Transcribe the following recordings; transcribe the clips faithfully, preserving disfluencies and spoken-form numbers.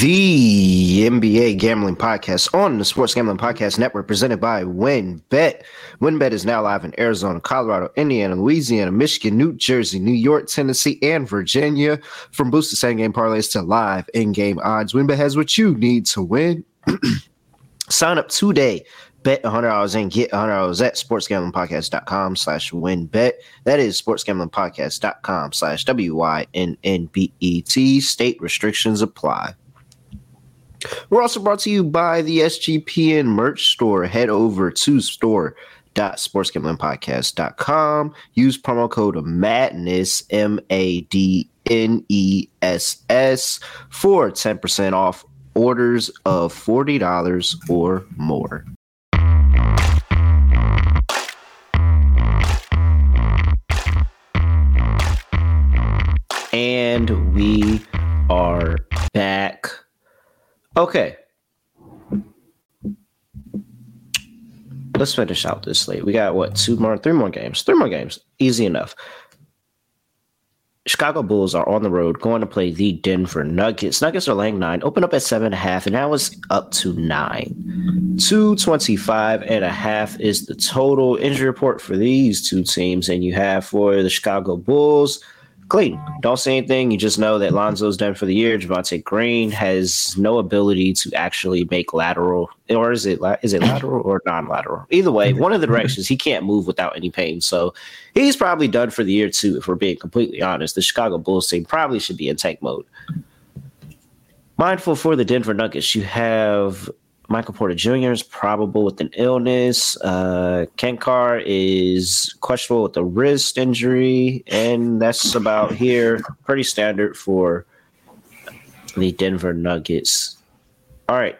The N B A Gambling Podcast on the Sports Gambling Podcast Network, presented by WinBet. WinBet is now live in Arizona, Colorado, Indiana, Louisiana, Michigan, New Jersey, New York, Tennessee, and Virginia. From boosted same-game parlays to live in-game odds, WinBet has what you need to win. Sign up today. Bet one hundred dollars and get one hundred dollars at sportsgamblingpodcast.com slash winbet. That is sportsgamblingpodcast.com slash W Y N N B E T. State restrictions apply. We're also brought to you by the S G P N merch store. Head over to store dot sportsgamblingpodcast dot com. Use promo code MADNESS, M A D N E S S, for ten percent off orders of forty dollars or more. And we are back. Okay. Let's finish out this slate. We got, what, two more, three more games? Three more games. Easy enough. Chicago Bulls are on the road, going to play the Denver Nuggets. Nuggets are laying nine, open up at seven and a half, and now it's up to nine. two twenty-five and a half is the total. Injury report for these two teams, and you have for the Chicago Bulls, Clayton. Don't say anything. You just know that Lonzo's done for the year. Javante Green has no ability to actually make lateral, or is it is it lateral or non-lateral? Either way, one of the directions, he can't move without any pain. So he's probably done for the year too, if we're being completely honest. The Chicago Bulls team probably should be in tank mode. Mindful for the Denver Nuggets, you have Michael Porter Junior is probable with an illness. Uh, Ken Carr is questionable with a wrist injury. And that's about here. Pretty standard for the Denver Nuggets. All right.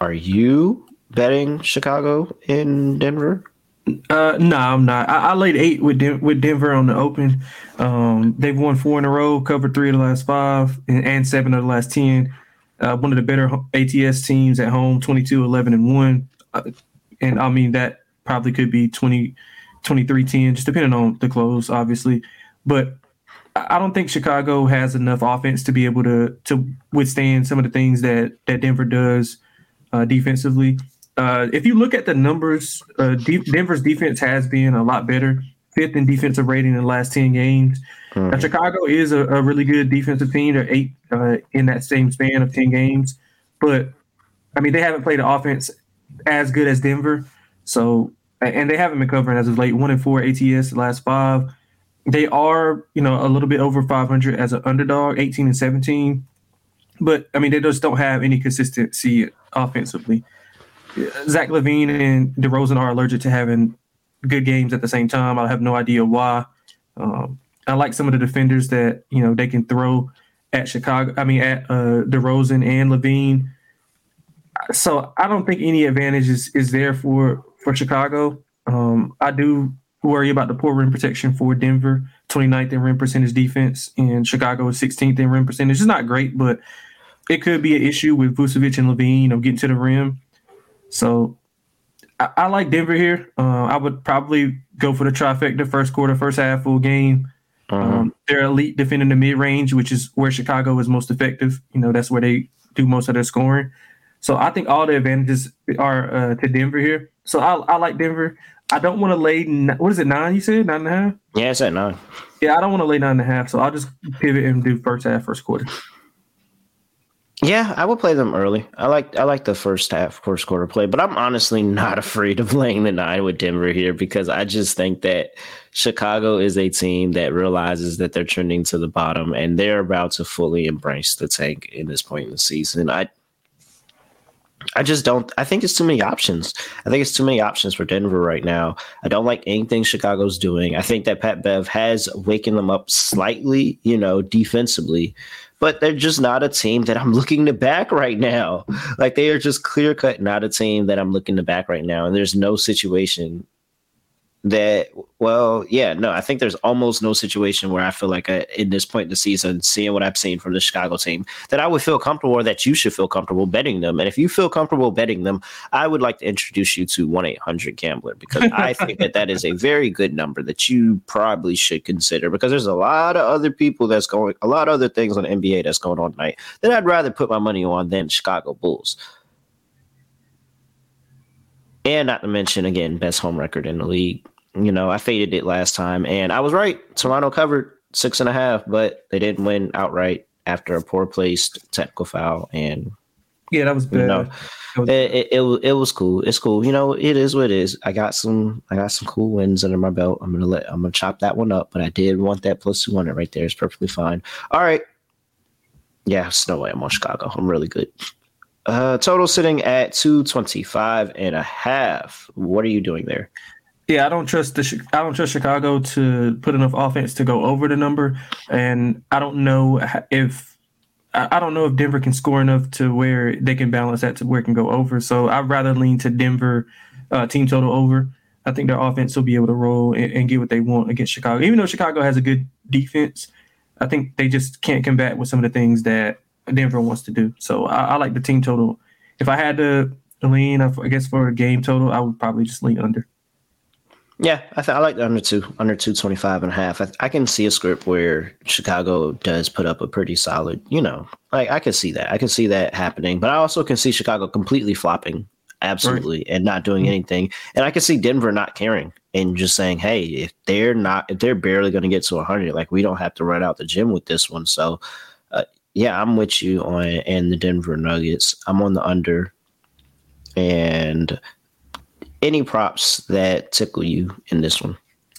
Are you betting Chicago in Denver? Uh, no, I'm not. I, I laid eight with De- with Denver on the open. Um, they've won four in a row, covered three of the last five, and, and seven of the last ten. Uh, one of the better A T S teams at home, twenty-two, eleven, and one. Uh, and, I mean, that probably could be twenty, twenty-three, ten, just depending on the close, obviously. But I don't think Chicago has enough offense to be able to to withstand some of the things that, that Denver does uh, defensively. Uh, if you look at the numbers, uh, De- Denver's defense has been a lot better, fifth in defensive rating in the last ten games. Mm-hmm. Now, Chicago is a, a really good defensive team. They're eighth uh, in that same span of ten games. But, I mean, they haven't played an offense as good as Denver. So, and they haven't been covering as of late. One and four A T S the last five. They are, you know, a little bit over five hundred as an underdog, eighteen and seventeen. But, I mean, they just don't have any consistency offensively. Zach LaVine and DeRozan are allergic to having good games at the same time. I have no idea why. Um, I like some of the defenders that, you know, they can throw at Chicago. I mean, at uh, DeRozan and LaVine. So I don't think any advantage is, is there for, for Chicago. Um, I do worry about the poor rim protection for Denver, twenty-ninth in rim percentage defense, and Chicago is sixteenth in rim percentage. It's not great, but it could be an issue with Vucevic and LaVine, you know, getting to the rim. So I, I like Denver here. Uh, I would probably go for the trifecta, first quarter, first half, full game. Mm-hmm. Um, they're elite defending the mid-range, which is where Chicago is most effective. You know, that's where they do most of their scoring. So I think all the advantages are uh, to Denver here. So I, I like Denver. I don't want to lay – what is it, nine you said, nine and a half? Yeah, I said nine. Yeah, I don't want to lay nine and a half, so I'll just pivot and do first half, first quarter. Yeah, I would play them early. I like I like the first half, first quarter play, but I'm honestly not afraid of playing the nine with Denver here because I just think that Chicago is a team that realizes that they're trending to the bottom and they're about to fully embrace the tank in this point in the season. I I just don't – I think it's too many options. I think it's too many options for Denver right now. I don't like anything Chicago's doing. I think that Pat Bev has wakened them up slightly, you know, defensively. But they're just not a team that I'm looking to back right now. Like, they are just clear-cut not a team that I'm looking to back right now. And there's no situation that, well, yeah, no, I think there's almost no situation where I feel like I, in this point in the season, seeing what I've seen from the Chicago team, that I would feel comfortable or that you should feel comfortable betting them. And if you feel comfortable betting them, I would like to introduce you to one eight hundred gambler because I think that that is a very good number that you probably should consider because there's a lot of other people that's going, a lot of other things on the N B A that's going on tonight that I'd rather put my money on than Chicago Bulls. And not to mention, again, best home record in the league. You know, I faded it last time, and I was right. Toronto covered six and a half, but they didn't win outright after a poor placed technical foul. And yeah, that was bad. You know, that was bad. It, it it was cool. It's cool. You know, it is what it is. I got some. I got some cool wins under my belt. I'm gonna let. I'm gonna chop that one up. But I did want that plus two hundred right there. It's perfectly fine. All right. Yeah, it's no way I'm on Chicago. I'm really good. Uh, total sitting at two twenty-five and a half. What are you doing there? Yeah, I don't trust the I don't trust Chicago to put enough offense to go over the number, and I don't know if I don't know if Denver can score enough to where they can balance that to where it can go over. So I'd rather lean to Denver uh, team total over. I think their offense will be able to roll and, and get what they want against Chicago. Even though Chicago has a good defense, I think they just can't combat with some of the things that Denver wants to do. So I, I like the team total. If I had to lean, I guess for a game total, I would probably just lean under. Yeah, I, th- I like the under two, under two twenty-five and a half. I, th- I can see a script where Chicago does put up a pretty solid, you know, like I can see that. I can see that happening, but I also can see Chicago completely flopping, absolutely, right, and not doing mm-hmm. anything. And I can see Denver not caring and just saying, hey, if they're not, if they're barely going to get to one hundred, like we don't have to run out the gym with this one. So, uh, yeah, I'm with you on and the Denver Nuggets. I'm on the under and. Any props that tickle you in this one?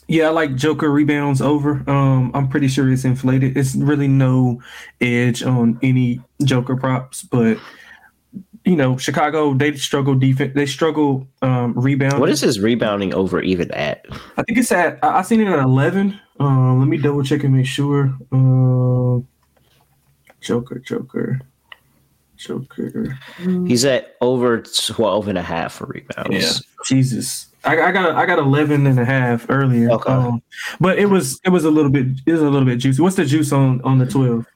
Yeah, I like Joker rebounds over. Um, I'm pretty sure it's inflated. It's really no edge on any Joker props, but you know, Chicago, they struggle defense. They struggle um, rebounding. What is his rebounding over even at? I think it's at. I, I seen it at eleven. Um, let me double check and make sure. Uh, Joker, Joker. Joker. He's at over twelve and a half for rebounds. Yeah. Jesus. I, I got I got eleven and a half earlier. Okay. Um, but it was it was a little bit it was a little bit juicy. What's the juice on, on the twelve?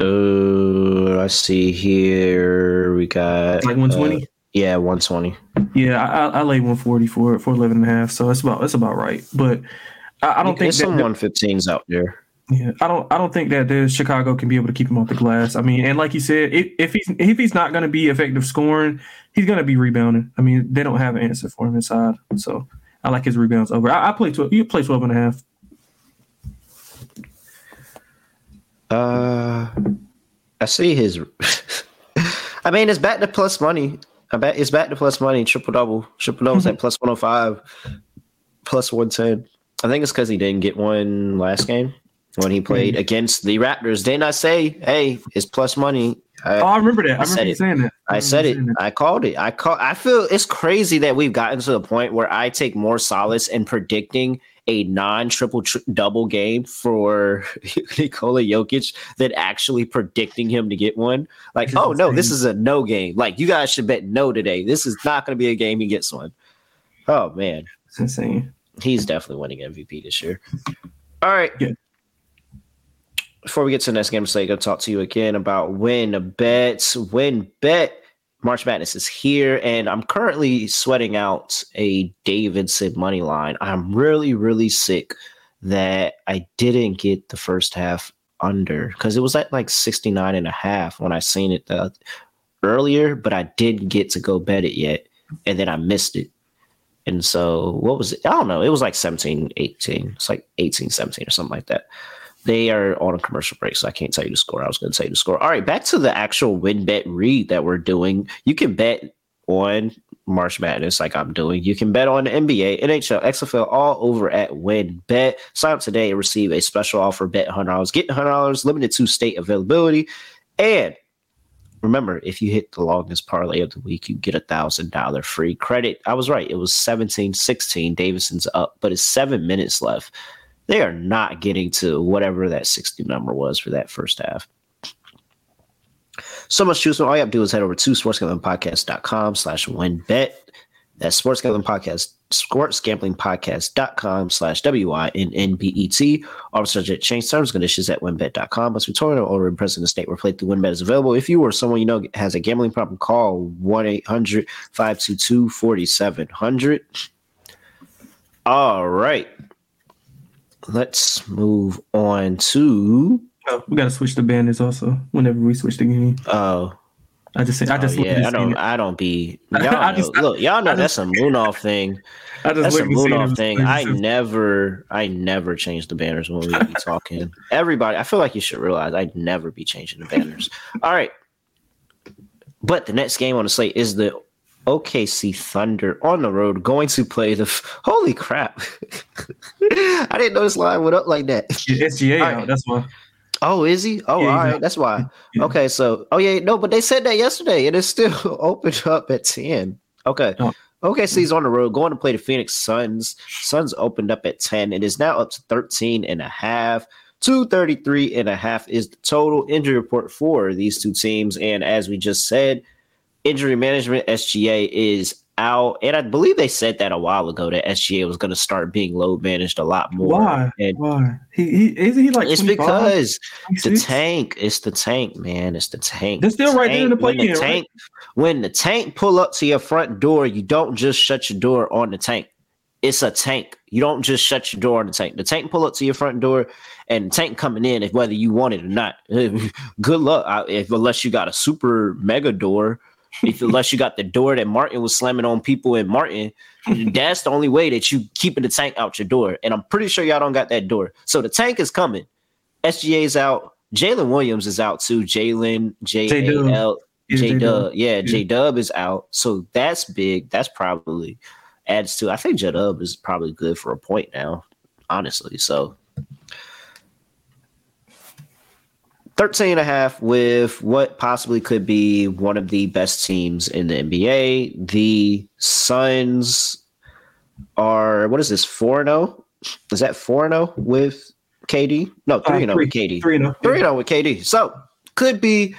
Uh, I see here we got like one twenty. Uh, yeah, one twenty. Yeah, I I laid one forty for for eleven and a half, so it's about it's about right. But I, I don't There's think there's some one fifteens out there. Yeah, I don't. I don't think that the Chicago can be able to keep him off the glass. I mean, and like you said, if, if he's if he's not going to be effective scoring, he's going to be rebounding. I mean, they don't have an answer for him inside. So I like his rebounds over. I, I play twelve. You play twelve and a half. Uh, I see his. I mean, it's back to plus money. I bet it's back to plus money. Triple double. Triple double is at plus one hundred five, plus one ten. I think it's because he didn't get one last game. When he played mm-hmm. against the Raptors, didn't I say, hey, it's plus money? I, oh, I remember that. I, I remember you it. saying that. I, I said it. That. I called it. I call. I feel it's crazy that we've gotten to the point where I take more solace in predicting a non-triple tri- double game for Nikola Jokic than actually predicting him to get one. Like, oh, insane. No, this is a no game. Like, you guys should bet no today. This is not going to be a game he gets one. Oh, man. It's insane. He's definitely winning M V P this year. All right. Yeah. Before we get to the next game, I'm going to talk to you again about WinBet. WinBet March Madness is here, and I'm currently sweating out a Davidson money line. I'm really, really sick that I didn't get the first half under because it was at like sixty-nine and a half when I seen it the, earlier, but I didn't get to go bet it yet, and then I missed it. And so what was it? I don't know. It was like seventeen, eighteen. It's like eighteen, seventeen or something like that. They are on a commercial break, so I can't tell you the score. I was going to tell you the score. All right, back to the actual WinBet read that we're doing. You can bet on March Madness like I'm doing. You can bet on the N B A, N H L, X F L, all over at WinBet. Sign up today and receive a special offer. Bet one hundred dollars. Get one hundred dollars, limited to state availability. And remember, if you hit the longest parlay of the week, you get a one thousand dollars free credit. I was right. It was seventeen sixteen. Davidson's up, but it's seven minutes left. They are not getting to whatever that sixty number was for that first half. So much juice. All you have to do is head over to sports gambling podcast dot com slash win bet. That's sports gambling podcast sportsgamblingpodcast.com slash W-I-N-N-B-E-T. All subject change terms, conditions at winbet dot com. Must be Toronto or in present state where playthrough WinBet is available. If you or someone you know has a gambling problem, call one eight hundred five two two four seven zero zero. All right. Let's move on to... Oh, we got to switch the banners also whenever we switch the game. Oh. I just say, I just oh, yeah, I don't, I don't be, y'all know, just, look, y'all know just, that's a Moonoff thing. I just that's a Moonoff thing. I never, I never change the banners when we be talking. Everybody, I feel like you should realize I'd never be changing the banners. All right. But the next game on the slate is the O K C Thunder on the road going to play the, f- holy crap. I didn't know this line went up like that. It's G A right. Out, that's why. Oh, is he? Oh, yeah, all right. Not. That's why. Yeah. Okay, so oh yeah, no, but they said that yesterday, and it's still opened up at ten. Okay, oh. O K C's on the road, going to play the Phoenix Suns. Suns opened up at ten, and is now up to thirteen and a half. two thirty-three and a half is the total injury report for these two teams. And as we just said, injury management S G A is out, and I believe they said that a while ago that S G A was going to start being load managed a lot more. Why? And Why? He, he isn't he like? It's because the tank. It's the tank, man. It's the tank. They're still tank, right there in the play game. The tank, right? When the tank pull up to your front door, you don't just shut your door on the tank. It's a tank. You don't just shut your door on the tank. The tank pull up to your front door, and the tank coming in, if whether you want it or not. Good luck, if, unless you got a super mega door. If, unless you got the door that Martin was slamming on people in Martin, that's the only way that you keeping the tank out your door. And I'm pretty sure y'all don't got that door. So the tank is coming. S G A is out. Jalen Williams is out too. Jalen, J A L, J-Dub. Yeah, J-Dub is out. So that's big. That's probably adds to, I think J-Dub is probably good for a point now, honestly. So thirteen and a half with what possibly could be one of the best teams in the N B A. The Suns are, what is this, four and oh? Is that four and oh with K D? No, three and oh uh, with K D. three and oh with K D. So could be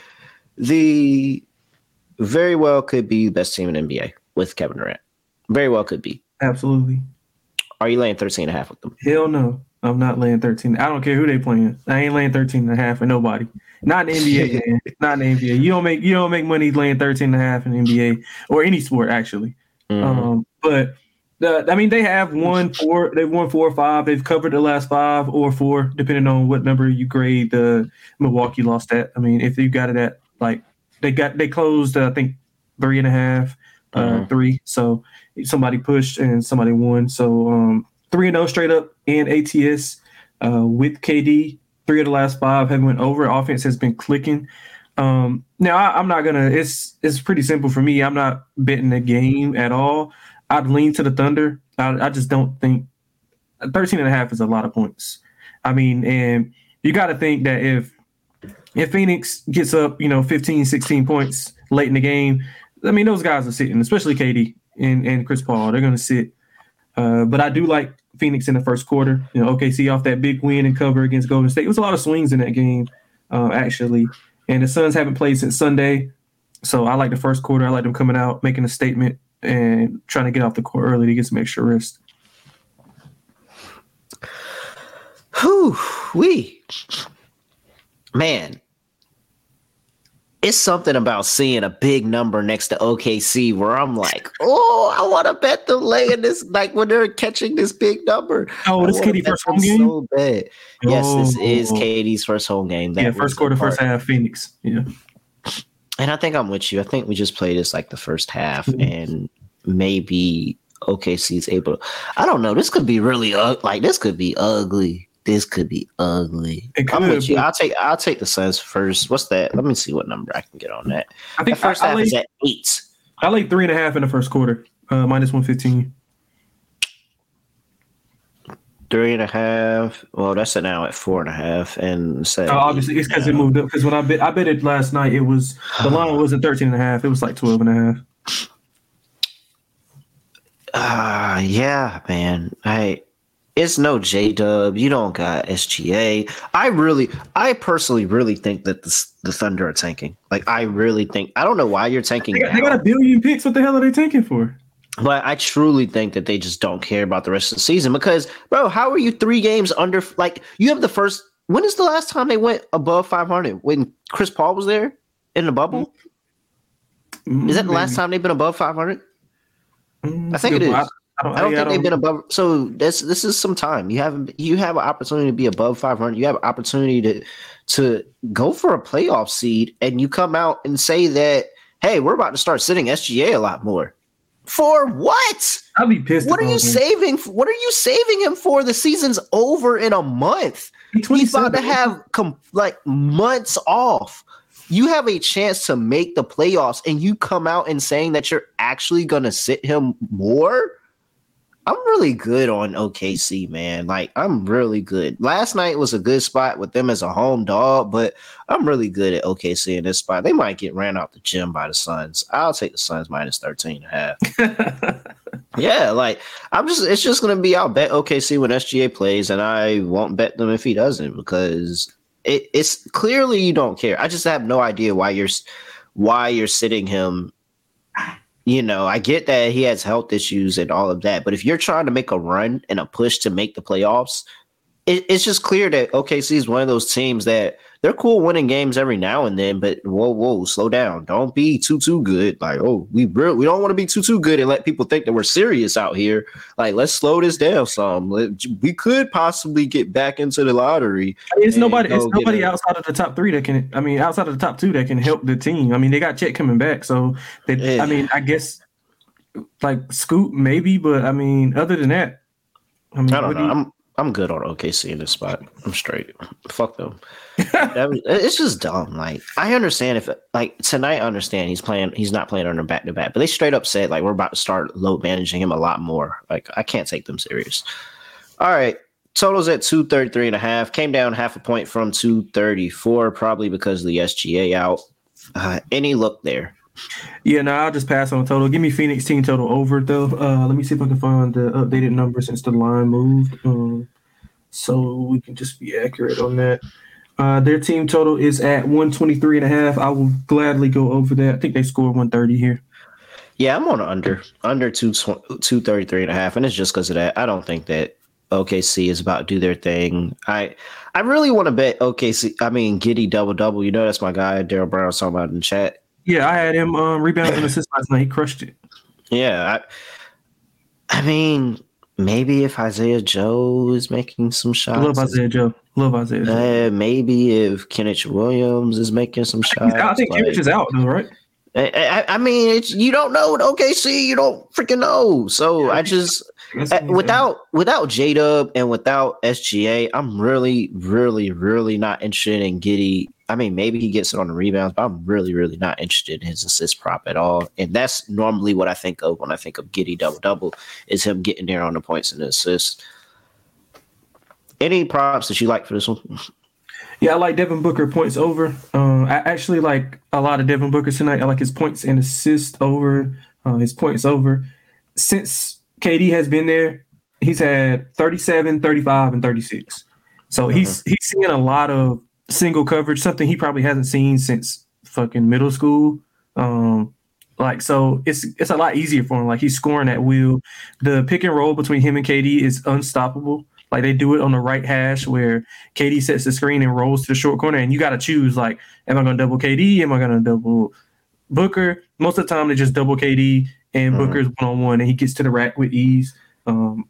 the, very well could be the best team in the N B A with Kevin Durant. Very well could be. Absolutely. Are you laying thirteen and a half with them? Hell no. I'm not laying thirteen. I don't care who they playing. I ain't laying thirteen and a half for nobody. Not in the N B A, man. Not in the N B A. You don't make you don't make money laying thirteen and a half in the N B A or any sport actually. Mm-hmm. Um, but the, I mean, they have won four. They've won four or five. They've covered the last five or four, depending on what number you grade the Milwaukee loss at. I mean, if you got it at like they got they closed, uh, I think three and a half, uh, mm-hmm. three. So somebody pushed and somebody won. So. Um, three and oh straight up in A T S uh, with K D. Three of the last five have went over. Offense has been clicking. Um, now, I, I'm not going to – it's it's pretty simple for me. I'm not betting the game at all. I'd lean to the Thunder. I, I just don't think – thirteen and a half is a lot of points. I mean, and you got to think that if if Phoenix gets up, you know, fifteen, sixteen points late in the game, I mean, those guys are sitting, especially K D and, and Chris Paul. They're going to sit. Uh, but I do like Phoenix in the first quarter. You know, O K C off that big win and cover against Golden State. It was a lot of swings in that game, uh, actually. And the Suns haven't played since Sunday. So I like the first quarter. I like them coming out, making a statement, and trying to get off the court early to get some extra rest. Whew, wee. Man. It's something about seeing a big number next to O K C where I'm like, oh, I want to bet them laying this, like when they're catching this big number. Oh, this is K D's first home game? So bad. Oh. Yes, this is K D's first home game. That yeah, first quarter, first half, Phoenix. Yeah. And I think I'm with you. I think we just played this like the first half mm-hmm. and maybe O K C is able to. I don't know. This could be really, uh, like this could be ugly. This could be ugly. Could I'm with you. I'll take I'll take the Suns first. What's that? Let me see what number I can get on that. I think the first I, I half laid, is at eight. I laid three and a half in the first quarter, uh, minus one fifteen. Three and a half. Well, that's it now at four and a half. And say, oh, obviously it's because it moved up. Because when I bet I bet it last night, it was the line wasn't thirteen and a half. It was like twelve and a half. Ah, uh, yeah, man. I. It's no J-Dub. You don't got S G A. I really, I personally really think that the, the Thunder are tanking. Like, I really think, I don't know why you're tanking. They got, they got a billion picks. What the hell are they tanking for? But I truly think that they just don't care about the rest of the season because, bro, how are you three games under? Like, you have the first. When is the last time they went above five hundred? When Chris Paul was there in the bubble? Mm-hmm. Is that the last time they've been above five hundred? Mm-hmm. I think it is. I don't, I don't think I don't, they've been above. So this this is some time. You have you have an opportunity to be above five hundred. You have an opportunity to to go for a playoff seed, and you come out and say that, hey, we're about to start sitting S G A a lot more. For what? I'll be pissed. What are you him. saving? What are you saving him for? The season's over in a month. He's about to have com- like months off. You have a chance to make the playoffs, and you come out and saying that you're actually gonna sit him more. I'm really good on O K C, man. Like, I'm really good. Last night was a good spot with them as a home dog, but I'm really good at O K C in this spot. They might get ran out the gym by the Suns. I'll take the Suns minus thirteen and a half. Yeah, like, I'm just, it's just going to be, I'll bet O K C when S G A plays, and I won't bet them if he doesn't, because it, it's clearly you don't care. I just have no idea why you're, why you're sitting him. You know, I get that he has health issues and all of that, but if you're trying to make a run and a push to make the playoffs, it, it's just clear that O K C is one of those teams that they're cool winning games every now and then, but whoa, whoa, slow down. Don't be too, too good. Like, oh, we real, we don't want to be too, too good and let people think that we're serious out here. Like, let's slow this down some. Let, we could possibly get back into the lottery. It's nobody, it's nobody a, outside of the top three that can, I mean, outside of the top two that can help the team. I mean, they got Chet coming back. So, they, yeah. I mean, I guess like Scoop maybe, but I mean, other than that, I mean, I don't know. You, I'm, I'm good on O K C in this spot. I'm straight. Fuck them. was, it's just dumb. Like, I understand if like tonight, I understand he's playing. He's not playing under back to back, but they straight up said like we're about to start load managing him a lot more. Like, I can't take them serious. All right, totals at two thirty three and a half came down half a point from two thirty four, probably because of the S G A out. Uh, any look there? Yeah, no, I'll just pass on the total. Give me Phoenix team total over, though. Uh, let me see if I can find the updated number since the line moved. Um, so we can just be accurate on that. Uh, their team total is at one twenty-three and a half. I will gladly go over that. I think they scored one thirty here. Yeah, I'm on under. Under two thirty-three and a half, and it's just because of that. I don't think that O K C is about to do their thing. I I really want to bet O K C. I mean, Giddey double-double. You know, that's my guy, Daryl Brown, talking about in the chat. Yeah, I had him um, rebound and assist last night. He crushed it. Yeah. I, I mean, maybe if Isaiah Joe is making some shots. I love Isaiah Joe. Love Isaiah Joe. Uh, maybe if Kenneth Williams is making some shots. I think Kenneth like, is out, though, right? I, I, I mean, it's, you don't know with O K C. You don't freaking know. So yeah, I just – without without J-Dub and without S G A, I'm really, really, really not interested in Giddey. I mean, maybe he gets it on the rebounds, but I'm really, really not interested in his assist prop at all. And that's normally what I think of when I think of Giddey double-double is him getting there on the points and the assists. Any props that you like for this one? Yeah, I like Devin Booker points over. Um, I actually like a lot of Devin Booker tonight. I like his points and assists over, uh, his points over. Since K D has been there, he's had thirty-seven, thirty-five, and thirty-six. So mm-hmm. he's he's seeing a lot of single coverage, something he probably hasn't seen since fucking middle school. Um, like, so it's it's a lot easier for him. Like, he's scoring at will. The pick and roll between him and K D is unstoppable. Like, they do it on the right hash where K D sets the screen and rolls to the short corner, and you got to choose, like, am I going to double K D? Am I going to double Booker? Most of the time, they just double K D, and mm-hmm. Booker's one-on-one, and he gets to the rack with ease. Um,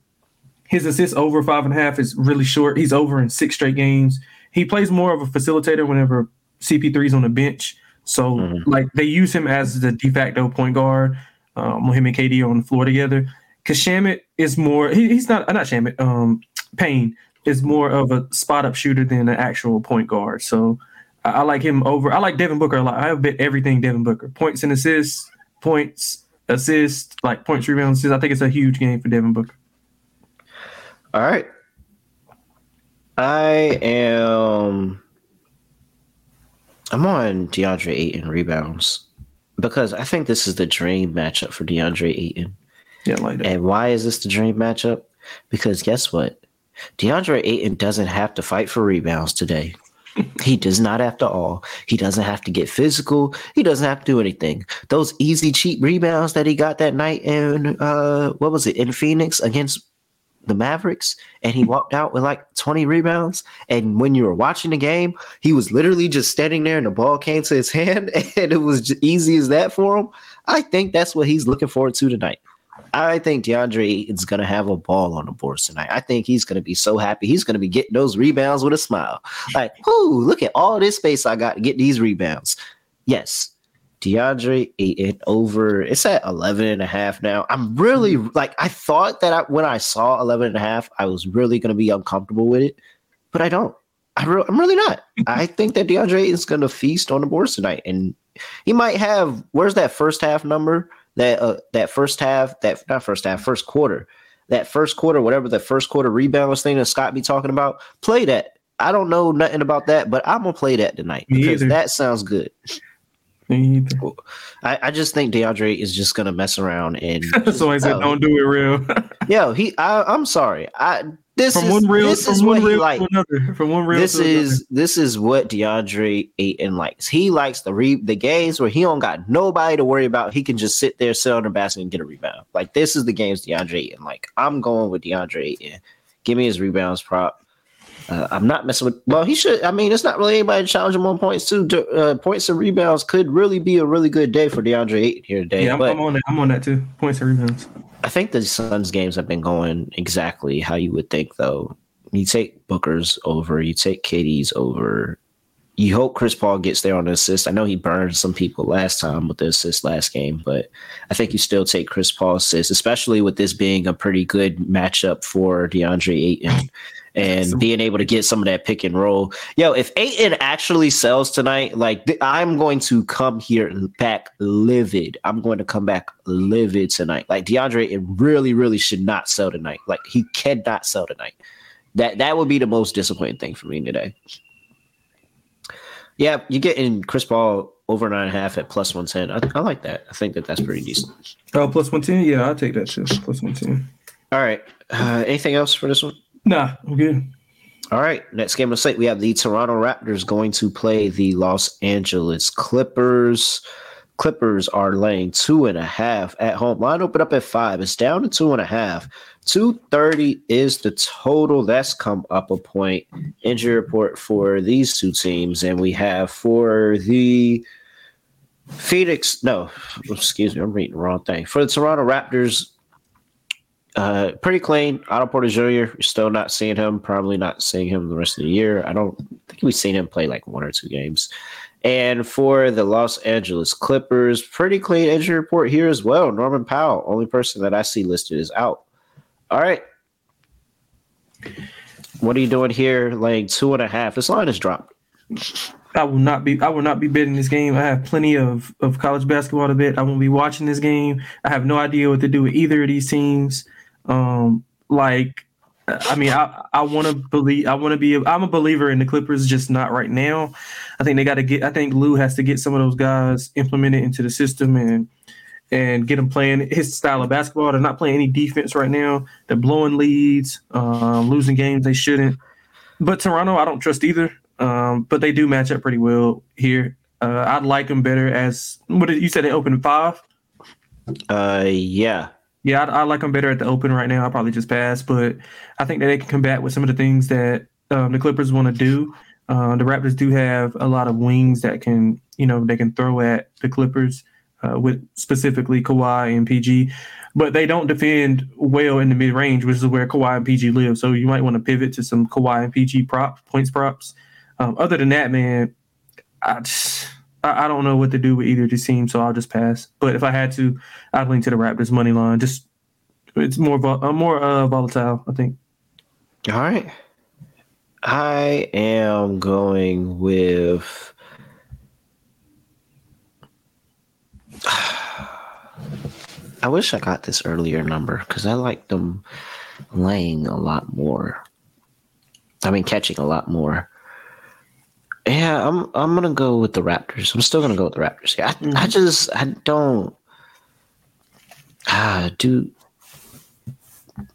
his assist over five and a half is really short. He's over in six straight games. He plays more of a facilitator whenever C P three's on the bench. So, mm-hmm. like, they use him as the de facto point guard um, when him and K D are on the floor together. Because Shamit is more he, – he's not – not Shamit. Um, Payne is more of a spot-up shooter than an actual point guard. So, I, I like him over – I like Devin Booker a lot. I bet everything Devin Booker. Points and assists, points, assists, like points, rebounds, assists. I think it's a huge game for Devin Booker. All right. I am – I'm on DeAndre Ayton rebounds because I think this is the dream matchup for DeAndre Ayton. Yeah, like that. And why is this the dream matchup? Because guess what? DeAndre Ayton doesn't have to fight for rebounds today. He does not have to all. He doesn't have to get physical. He doesn't have to do anything. Those easy, cheap rebounds that he got that night in, uh, what was it, in Phoenix against the Mavericks, and he walked out with like twenty rebounds. And when you were watching the game, he was literally just standing there and the ball came to his hand, and it was easy as that for him. I think that's what he's looking forward to tonight. I think DeAndre is going to have a ball on the boards tonight. I think he's going to be so happy. He's going to be getting those rebounds with a smile. Like, whoo, look at all this space I got to get these rebounds. Yes, DeAndre Ayton over. It's at eleven and a half now. I'm really, like, I thought that I, when I saw eleven and a half, I was really going to be uncomfortable with it, but I don't. I re- I'm really not. I think that DeAndre is going to feast on the boards tonight. And he might have, where's that first half number? That uh, that first half, that not first half, first quarter, that first quarter, whatever the first quarter rebounds thing that Scott be talking about, play that. I don't know nothing about that, but I'm gonna play that tonight because that sounds good. Me either. I, I just think DeAndre is just gonna mess around and. So I said, uh, don't do it real. Yo, he. I, I'm sorry. I this from is one real, this from is one what real he likes. From one real, this is another. This is what DeAndre Ayton likes. He likes the re- the games where he don't got nobody to worry about. He can just sit there, sit on the basket, and get a rebound. Like this is the games DeAndre Ayton like. I'm going with DeAndre Ayton. Give me his rebounds prop. Uh, I'm not messing with. Well, he should. I mean, it's not really anybody challenging him on points too. Uh, points and rebounds could really be a really good day for DeAndre Ayton here today. Yeah, I'm, but I'm on that. I'm on that too. Points and rebounds. I think the Suns games have been going exactly how you would think, though. You take Booker's over. You take K D's over. You hope Chris Paul gets there on the assist. I know he burned some people last time with the assist last game, but I think you still take Chris Paul's assist, especially with this being a pretty good matchup for DeAndre Ayton. And being able to get some of that pick and roll. Yo, if Ayton actually sells tonight, like th- I'm going to come here back livid. I'm going to come back livid tonight. Like DeAndre Ayton really, really should not sell tonight. Like he cannot sell tonight. That that would be the most disappointing thing for me today. Yeah, you get in Chris Paul over nine and a half at plus one ten. I, I like that. I think that that's pretty decent. Oh, plus one ten? Yeah, I'll take that too. Plus one ten. All right. Uh, anything else for this one? Nah, I'm good. All right. Next game on the slate, we have the Toronto Raptors going to play the Los Angeles Clippers. Clippers are laying two and a half at home. Line opened up at five. It's down to two and a half. two thirty is the total. That's come up a point. Injury report for these two teams. And we have for the Phoenix. No, excuse me. I'm reading the wrong thing. For the Toronto Raptors. Uh, pretty clean. Otto Porter Junior Still not seeing him. Probably not seeing him the rest of the year. I don't think we've seen him play like one or two games. And for the Los Angeles Clippers, pretty clean injury report here as well. Norman Powell, only person that I see listed is out. All right. What are you doing here? Laying two and a half. This line is dropped. I will not be. I will not be betting this game. I have plenty of, of college basketball to bet. I won't be watching this game. I have no idea what to do with either of these teams. Um, like, I mean, I, I want to believe, I want to be, I'm a believer in the Clippers, just not right now. I think they got to get, I think Lou has to get some of those guys implemented into the system and, and get them playing his style of basketball. They're not playing any defense right now. They're blowing leads, um, losing games they shouldn't. But Toronto, I don't trust either. Um, but they do match up pretty well here. Uh, I'd like them better as, what did you say, they opened five? Uh, yeah. Yeah, I, I like them better at the open right now. I'll probably just pass, but I think that they can combat with some of the things that um, the Clippers want to do. Uh, the Raptors do have a lot of wings that can, you know, they can throw at the Clippers uh, with specifically Kawhi and P G, but they don't defend well in the mid-range, which is where Kawhi and P G live. So you might want to pivot to some Kawhi and P G props, points props. Um, other than that, man, I just... I don't know what to do with either of these teams, so I'll just pass. But if I had to, I'd lean to the Raptors money line. Just it's more uh, more uh, volatile, I think. All right, I am going with. I wish I got this earlier number because I like them laying a lot more. I mean, catching a lot more. Yeah, I'm I'm gonna go with the Raptors. I'm still gonna go with the Raptors. Yeah, I, I just I don't ah do.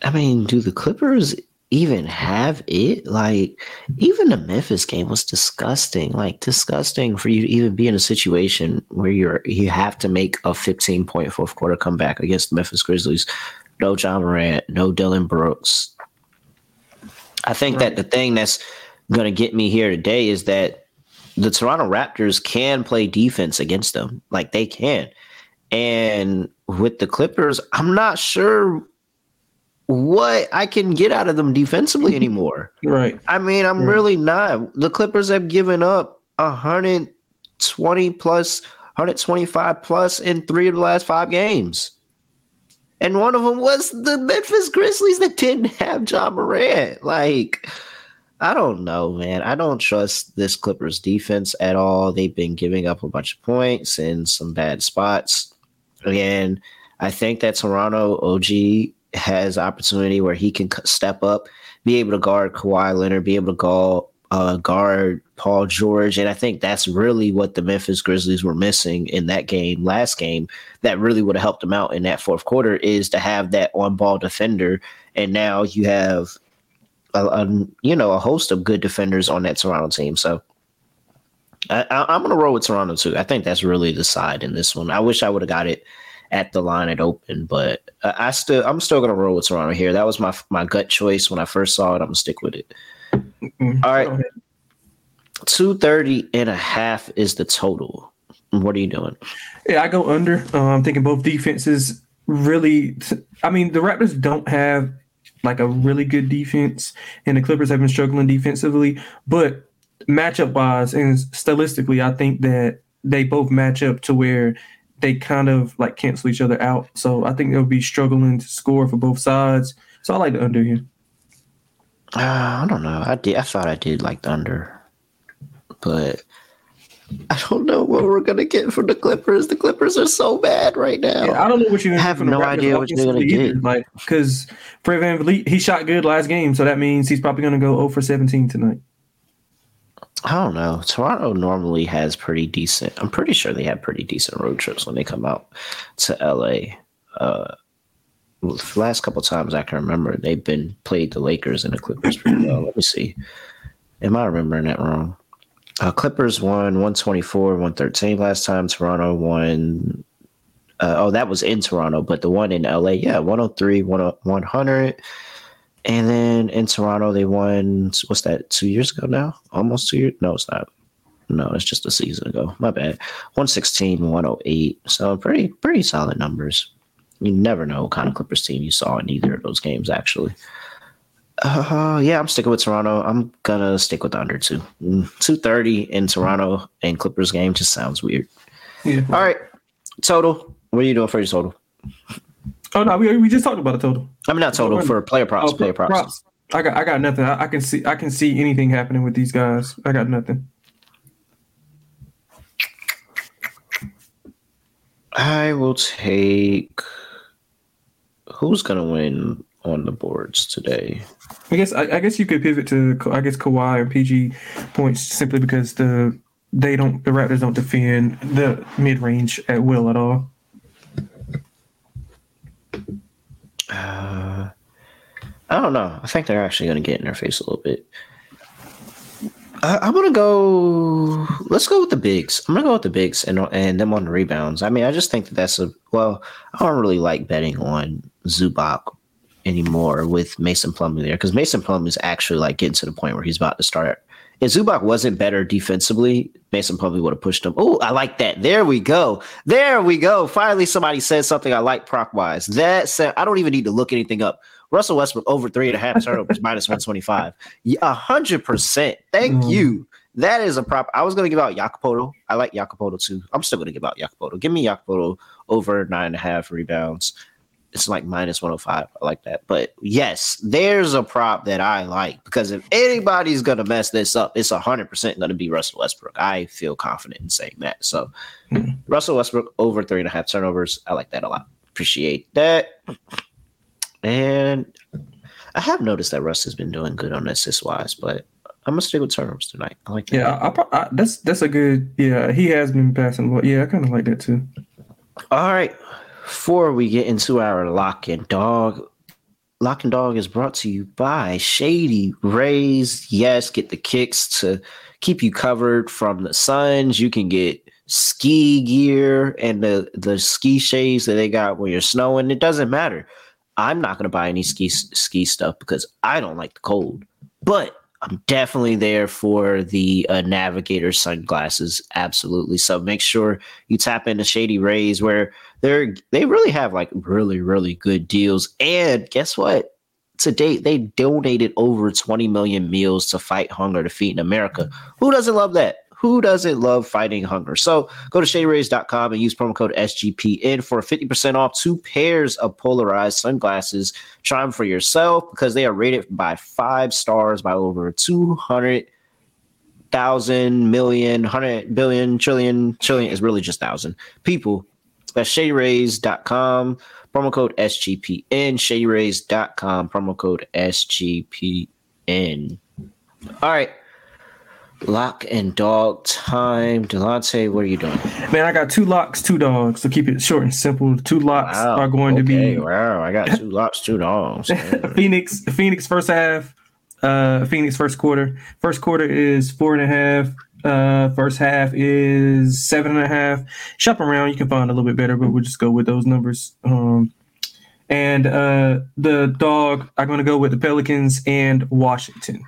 I mean, do the Clippers even have it? Like, even the Memphis game was disgusting. Like, disgusting for you to even be in a situation where you're you have to make a fifteen-point fourth quarter comeback against the Memphis Grizzlies. No John Morant, no Dylan Brooks. I think right. that the thing that's going to get me here today is that the Toronto Raptors can play defense against them. Like, they can. And with the Clippers, I'm not sure what I can get out of them defensively anymore. Right. I mean, I'm right. really not. The Clippers have given up one hundred twenty plus, one hundred twenty-five plus in three of the last five games. And one of them was the Memphis Grizzlies that didn't have Ja Morant. Like, I don't know, man. I don't trust this Clippers defense at all. They've been giving up a bunch of points in some bad spots. And I think that Toronto O G has opportunity where he can step up, be able to guard Kawhi Leonard, be able to go, uh, guard Paul George. And I think that's really what the Memphis Grizzlies were missing in that game, last game, that really would have helped them out in that fourth quarter, is to have that on-ball defender. And now you have, a, a you know, a host of good defenders on that Toronto team. So I, I, I'm going to roll with Toronto too. I think that's really the side in this one. I wish I would have got it at the line at open, but I still, I'm still going to roll with Toronto here. That was my my gut choice when I first saw it. I'm going to stick with it. Mm-hmm. All right. two thirty and a half is the total. What are you doing? Yeah, I go under. Uh, I'm thinking both defenses really – I mean, the Raptors don't have, like, a really good defense, and the Clippers have been struggling defensively. But matchup-wise and stylistically, I think that they both match up to where they kind of, like, cancel each other out. So I think they'll be struggling to score for both sides. So I like the under here. Uh, I don't know. I did. I thought I did like the under, but I don't know what we're gonna get from the Clippers. The Clippers are so bad right now. Yeah, I don't know what you're. I have no idea what you're gonna get. Like, because Fred VanVleet, he shot good last game, so that means he's probably gonna go zero for seventeen tonight. I don't know. Toronto normally has pretty decent. I'm pretty sure they have pretty decent road trips when they come out to L A. Uh, The last couple of times I can remember, they've been played the Lakers and the Clippers pretty well. Let me see. Am I remembering that wrong? Uh, Clippers won one twenty-four, one thirteen last time. Toronto won. Uh, oh, that was in Toronto, but the one in L A, yeah, one oh three, one hundred. And then in Toronto, they won, what's that, two years ago now? Almost two years? No, it's not. No, it's just a season ago. My bad. one sixteen, one oh eight. So pretty, pretty solid numbers. You never know what kind of Clippers team you saw in either of those games, actually. Uh, yeah, I'm sticking with Toronto. I'm going to stick with the under, too. two thirty in Toronto and Clippers game just sounds weird. Yeah. All right, total. What are you doing for your total? Oh, no, we we just talked about a total. I mean, not total, for player props, oh, player props. props. I got I got nothing. I, I can see I can see anything happening with these guys. I got nothing. I will take... Who's gonna win on the boards today? I guess I, I guess you could pivot to I guess Kawhi or P G points simply because the they don't the Raptors don't defend the mid range at will at all. Uh, I don't know. I think they're actually gonna get in their face a little bit. Uh, I'm gonna go. Let's go with the bigs. I'm gonna go with the bigs and and them on the rebounds. I mean, I just think that that's a well. I don't really like betting on Zubac anymore with Mason Plumlee there, because Mason Plumlee is actually like getting to the point where he's about to start. If Zubac wasn't better defensively, Mason Plumlee would have pushed him. Oh, I like that. There we go. There we go. Finally, somebody said something I like prop wise. That said, I don't even need to look anything up. Russell Westbrook over three and a half turnovers, minus one twenty-five. A hundred percent. Thank mm. you. That is a prop. I was going to give out Jakopoto. I like Jakopoto too. I'm still going to give out Jakopoto. Give me Jakopoto over nine and a half rebounds. It's like minus one oh five. I like that. But yes, there's a prop that I like, because if anybody's going to mess this up, it's a hundred percent going to be Russell Westbrook. I feel confident in saying that. So mm. Russell Westbrook over three and a half turnovers. I like that a lot. Appreciate that. And I have noticed that Russ has been doing good on assist wise, but I'm gonna stick with turnovers tonight. I like that. Yeah, I, I, I, that's that's a good. Yeah, he has been passing well. Yeah, I kind of like that too. All right, before we get into our lock and dog, Lock and Dog is brought to you by Shady Rays. Yes, get the kicks to keep you covered from the suns. You can get ski gear and the, the ski shades that they got when you're snowing. It doesn't matter. I'm not going to buy any ski ski stuff because I don't like the cold. But I'm definitely there for the uh, Navigator sunglasses. Absolutely. So make sure you tap into Shady Rays where they're, they really have like really, really good deals. And guess what? To date, they donated over twenty million meals to fight hunger to feed in America. Who doesn't love that? Who doesn't love fighting hunger? So go to shady rays dot com and use promo code S G P N for fifty percent off two pairs of polarized sunglasses. Try them for yourself because they are rated by five stars by over two hundred thousand million, one hundred billion, trillion, trillion is really just thousand people. That's shady rays dot com, promo code S G P N, shady rays dot com, promo code S G P N. All right. Lock and dog time. Delonte, what are you doing? Man, I got two locks, two dogs. So keep it short and simple. Two locks wow. are going okay. to be. Wow, I got two locks, two dogs. Phoenix, Phoenix first half. Uh, Phoenix first quarter. First quarter is four and a half. Uh, first half is seven and a half. Shop around, you can find a little bit better, but we'll just go with those numbers. Um, and uh, the dog, I'm going to go with the Pelicans and Washington.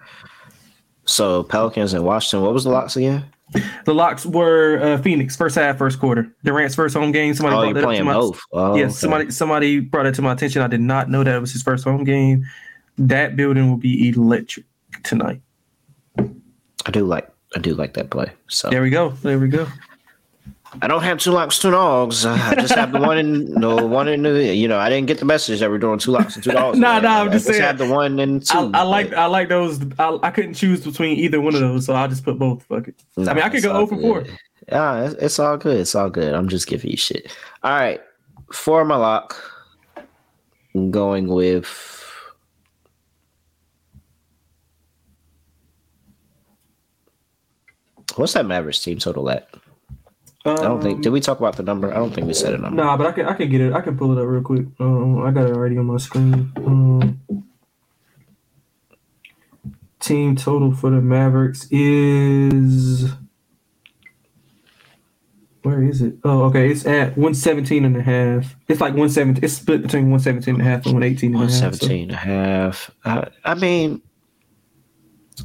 So Pelicans and Washington, what was the locks again? The locks were uh, Phoenix first half, first quarter. Durant's first home game. Somebody oh, brought you're that playing up to both. My, oh, yeah, okay. somebody somebody brought it to my attention. I did not know that it was his first home game. That building will be electric tonight. I do like I do like that play. So there we go. There we go. I don't have two locks, two dogs. I just have the one in no one in the. You know, I didn't get the message that we're doing two locks and two dogs. no, nah, no, nah, I'm like, just saying. I have the one and two. I, I like, I like those. I, I couldn't choose between either one of those, so I'll just put both. Fuck it. Nah, I mean, I could go zero for four. Yeah, it's, it's all good. It's all good. I'm just giving you shit. All right, for my lock, I'm going with. What's that Mavericks team total at? Um, I don't think. Did we talk about the number? I don't think we said a number. Nah, but I can. I can get it. I can pull it up real quick. Um, I got it already on my screen. Um, team total for the Mavericks is. Where is it? Oh, okay. It's at one seventeen and a half. It's like one seventeen. It's split between one seventeen and a half and one eighteen and a half. One seventeen and a half. I, I mean.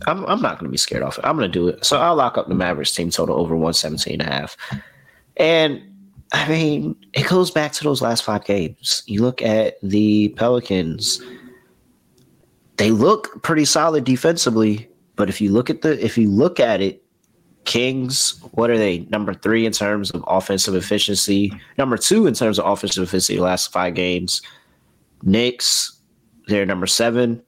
I'm I'm not going to be scared off it. I'm going to do it. So I'll lock up the Mavericks team total over one seventeen and a half. And, I mean, it goes back to those last five games. You look at the Pelicans. They look pretty solid defensively. But if you look at the if you look at it, Kings, what are they? Number three in terms of offensive efficiency. Number two in terms of offensive efficiency the last five games. Knicks, they're number seven.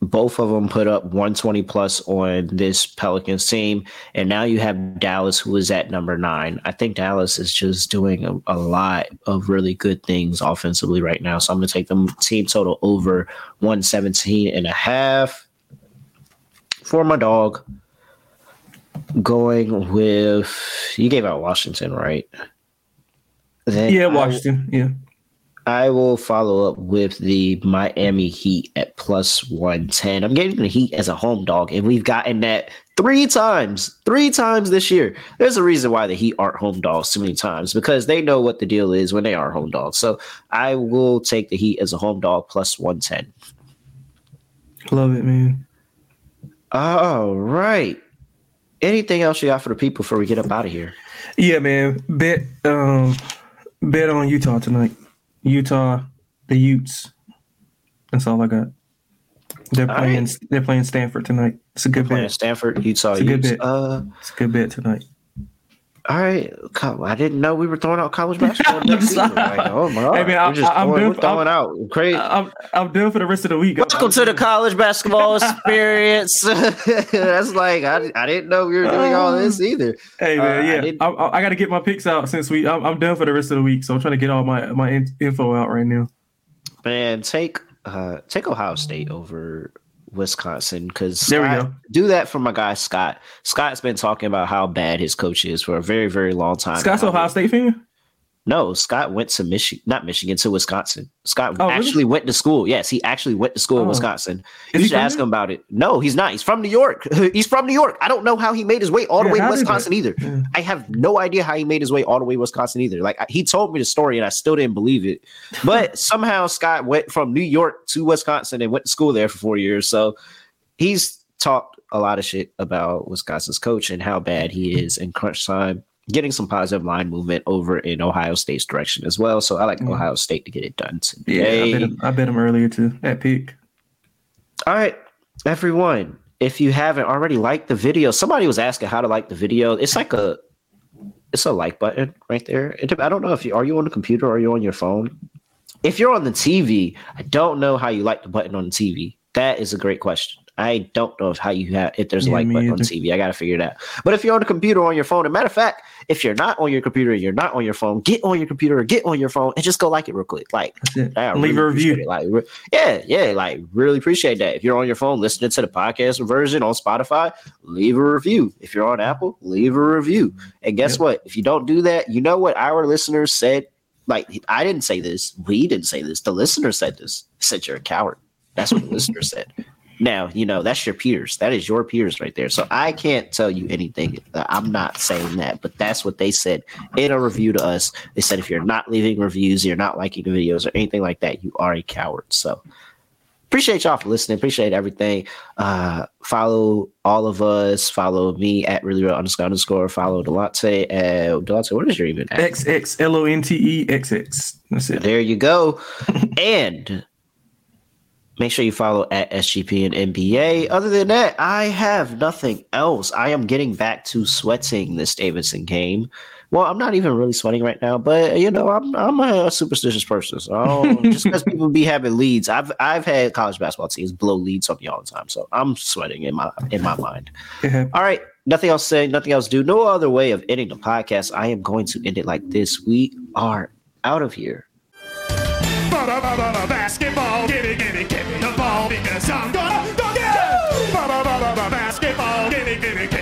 Both of them put up one twenty plus on this Pelicans team. And now you have Dallas, who is at number nine. I think Dallas is just doing a, a lot of really good things offensively right now. So I'm going to take the team total over one seventeen and a half. For my dog, going with, you gave out Washington, right? Then yeah, Washington. I, yeah. I will follow up with the Miami Heat at plus one ten. I'm getting the Heat as a home dog, and we've gotten that three times, three times this year. There's a reason why the Heat aren't home dogs too many times, because they know what the deal is when they are home dogs. So I will take the Heat as a home dog plus one ten. Love it, man. All right. Anything else you got for the people before we get up out of here? Yeah, man. Bet, um, bet on Utah tonight. Utah, the Utes. That's all I got. They're playing. Right. They're playing Stanford tonight. It's a good bet. Stanford, Utah, it's a Utes. Good bet. Uh, it's a good bet tonight. All right, I didn't know we were throwing out college basketball. Like, oh my god, hey man, I, we're just I, I'm throwing, for, throwing I'm, out. Crazy. I'm, I'm doing for the rest of the week. Welcome to the college basketball experience. That's like I, I didn't know we were doing all this either. Hey man, uh, yeah, I, I, I got to get my picks out since we. I'm, I'm done for the rest of the week, so I'm trying to get all my my in, info out right now. Man, take uh, take Ohio State over Wisconsin, because there we I go. Do that for my guy Scott. Scott's been talking about how bad his coach is for a very, very long time. Scott's an Ohio State fan. No, Scott went to Michigan, not Michigan, to Wisconsin. Scott oh, actually really? went to school. Yes, he actually went to school oh. in Wisconsin. Is you should ask there? him about it. No, he's not. He's from New York. He's from New York. I don't know how he made his way all the yeah, way to Wisconsin either. Yeah. I have no idea how he made his way all the way to Wisconsin either. Like, I, he told me the story and I still didn't believe it. But somehow Scott went from New York to Wisconsin and went to school there for four years. So he's talked a lot of shit about Wisconsin's coach and how bad he is in crunch time. Getting some positive line movement over in Ohio State's direction as well. So I like mm. Ohio State to get it done today. Yeah, I bet him, I bet him earlier too at peak. All right, everyone, if you haven't already liked the video, somebody was asking how to like the video. It's like a, it's a like button right there. It, I don't know if you, are you on the computer or are you on your phone? If you're on the T V, I don't know how you like the button on the T V. That is a great question. I don't know if how you have if there's a yeah, like button either. on T V. I gotta figure it out. But if you're on a computer or on your phone, and matter of fact, if you're not on your computer, you're not on your phone. Get on your computer or get on your phone and just go like it real quick. Like leave really a review. Like re- yeah, yeah, like really appreciate that. If you're on your phone listening to the podcast version on Spotify, leave a review. If you're on Apple, leave a review. And guess yep. what? If you don't do that, you know what our listeners said. Like I didn't say this. We didn't say this. The listener said this. They said you're a coward. That's what the listener said. Now, you know, that's your peers. That is your peers right there. So I can't tell you anything. I'm not saying that, but that's what they said in a review to us. They said, if you're not leaving reviews, you're not liking the videos or anything like that, you are a coward. So appreciate y'all for listening. Appreciate everything. Uh, follow all of us. Follow me at really real underscore underscore. Follow Delonte. Uh, Delonte, what is your even? X X L O N T E X X. That's it. There you go. And make sure you follow at S G P and N B A. Other than that, I have nothing else. I am getting back to sweating this Davidson game. Well, I'm not even really sweating right now, but you know, I'm I'm a superstitious person. So just because people be having leads, I've I've had college basketball teams blow leads on me all the time. So I'm sweating in my in my mind. Mm-hmm. All right. Nothing else saying, nothing else do. No other way of ending the podcast. I am going to end it like this. We are out of here. Basketball, give me, give me, give me the ball because I'm gonna go get it. Basketball, give me, give me, give me.